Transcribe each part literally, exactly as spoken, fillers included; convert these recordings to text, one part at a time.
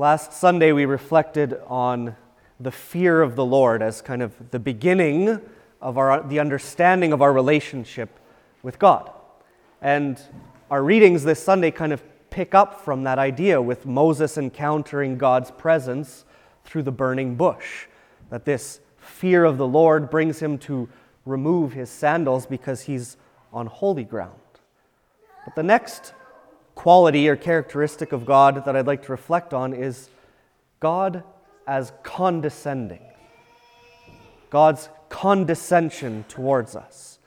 Last Sunday we reflected on the fear of the Lord as kind of the beginning of our the understanding of our relationship with God. And our readings this Sunday kind of pick up from that idea with Moses encountering God's presence through the burning bush, that this fear of the Lord brings him to remove his sandals because he's on holy ground. But the next quality or characteristic of God that I'd like to reflect on is God as condescending. God's condescension towards us.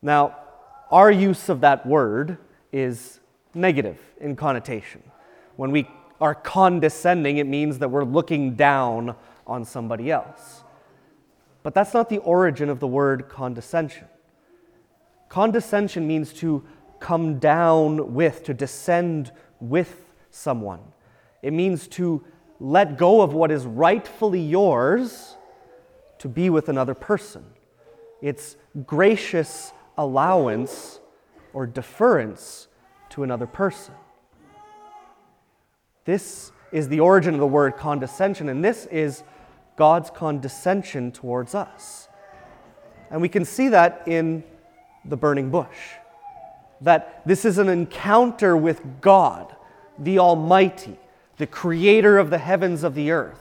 Now, our use of that word is negative in connotation. When we are condescending, it means that we're looking down on somebody else. But that's not the origin of the word condescension. Condescension means to come down with, to descend with someone. It means to let go of what is rightfully yours to be with another person. It's gracious allowance or deference to another person. This is the origin of the word condescension, and this is God's condescension towards us. And we can see that in the burning bush. That this is an encounter with God, the Almighty, the Creator of the heavens of the earth.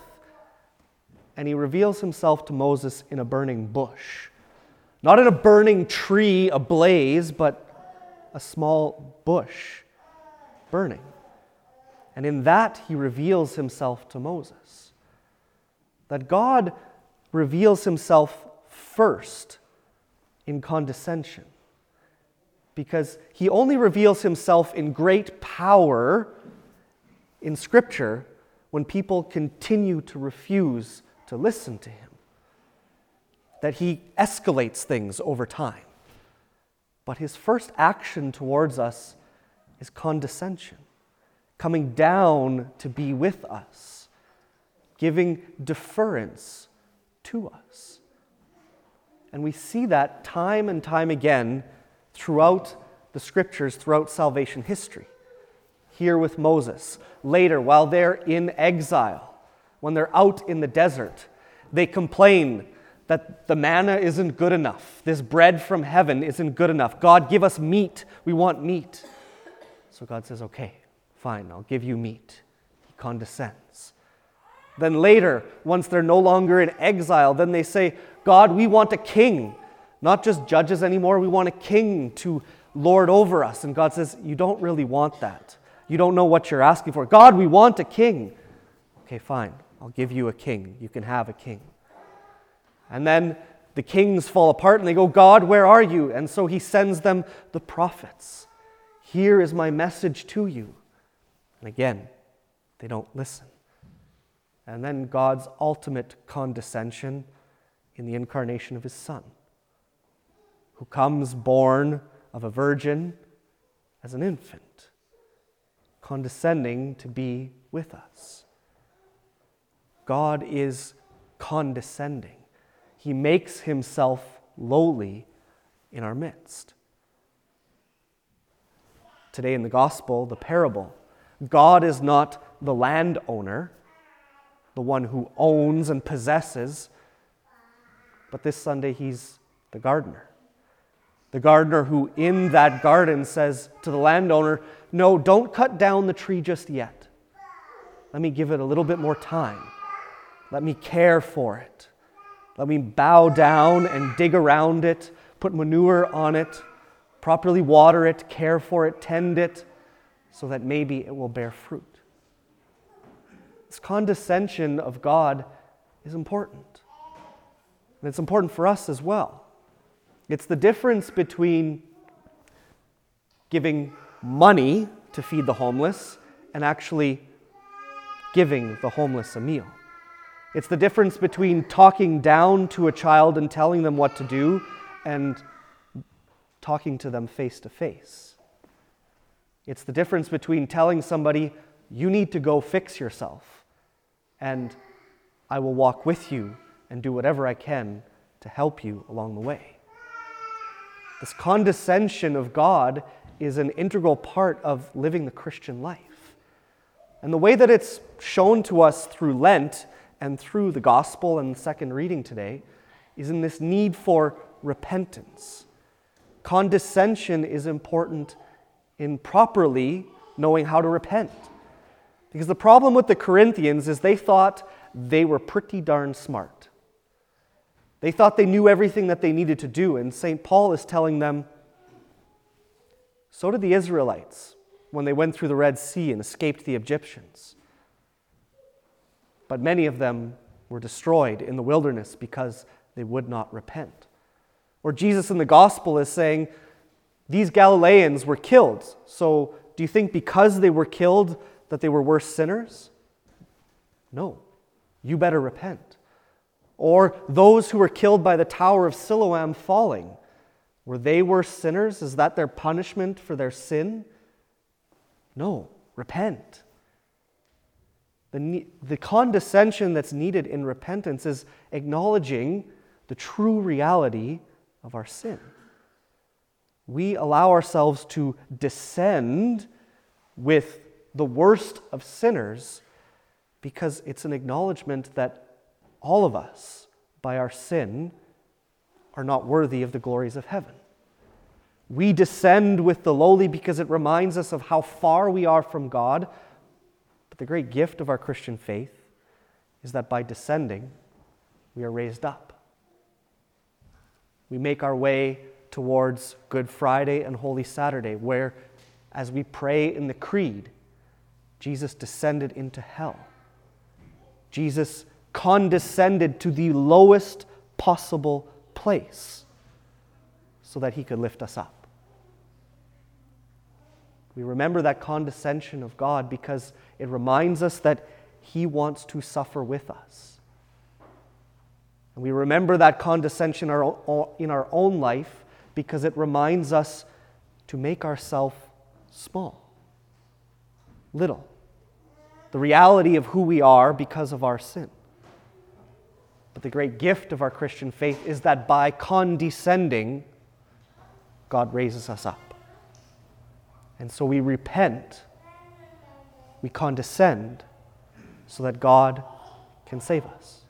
And He reveals Himself to Moses in a burning bush. Not in a burning tree ablaze, but a small bush burning. And in that He reveals Himself to Moses. That God reveals Himself first in condescension. Because He only reveals Himself in great power in Scripture when people continue to refuse to listen to Him. That He escalates things over time. But His first action towards us is condescension, coming down to be with us, giving deference to us. And we see that time and time again throughout the Scriptures, throughout salvation history. Here with Moses. Later, while they're in exile, when they're out in the desert, they complain that the manna isn't good enough. This bread from heaven isn't good enough. God, give us meat. We want meat. So God says, okay, fine, I'll give you meat. He condescends. Then later, once they're no longer in exile, then they say, God, we want a king. Not just judges anymore, we want a king to lord over us. And God says, you don't really want that. You don't know what you're asking for. God, we want a king. Okay, fine. I'll give you a king. You can have a king. And then the kings fall apart and they go, God, where are you? And so He sends them the prophets. Here is my message to you. And again, they don't listen. And then God's ultimate condescension in the incarnation of His Son, who comes born of a virgin as an infant, condescending to be with us. God is condescending. He makes Himself lowly in our midst. Today in the gospel, the parable, God is not the landowner, the one who owns and possesses, but this Sunday He's the gardener. The gardener who in that garden says to the landowner, no, don't cut down the tree just yet. Let me give it a little bit more time. Let me care for it. Let me bow down and dig around it, put manure on it, properly water it, care for it, tend it, so that maybe it will bear fruit. This condescension of God is important. And it's important for us as well. It's the difference between giving money to feed the homeless and actually giving the homeless a meal. It's the difference between talking down to a child and telling them what to do and talking to them face to face. It's the difference between telling somebody, you need to go fix yourself, and I will walk with you and do whatever I can to help you along the way. This condescension of God is an integral part of living the Christian life. And the way that it's shown to us through Lent and through the gospel and the second reading today is in this need for repentance. Condescension is important in properly knowing how to repent. Because the problem with the Corinthians is they thought they were pretty darn smart. They thought they knew everything that they needed to do, and Saint Paul is telling them, so did the Israelites when they went through the Red Sea and escaped the Egyptians. But many of them were destroyed in the wilderness because they would not repent. Or Jesus in the gospel is saying, these Galileans were killed, so do you think because they were killed that they were worse sinners? No, you better repent. Or those who were killed by the Tower of Siloam falling, were they worse sinners? Is that their punishment for their sin? No, repent. The, the condescension that's needed in repentance is acknowledging the true reality of our sin. We allow ourselves to descend with the worst of sinners because it's an acknowledgement that all of us, by our sin, are not worthy of the glories of heaven. We descend with the lowly because it reminds us of how far we are from God. But the great gift of our Christian faith is that by descending, we are raised up. We make our way towards Good Friday and Holy Saturday, where, as we pray in the Creed, Jesus descended into hell. Jesus condescended to the lowest possible place so that he could lift us up. We remember that condescension of God because it reminds us that he wants to suffer with us. And we remember that condescension in our own life because it reminds us to make ourselves small, little, the reality of who we are because of our sin. But the great gift of our Christian faith is that by condescending, God raises us up. And so we repent, we condescend, so that God can save us.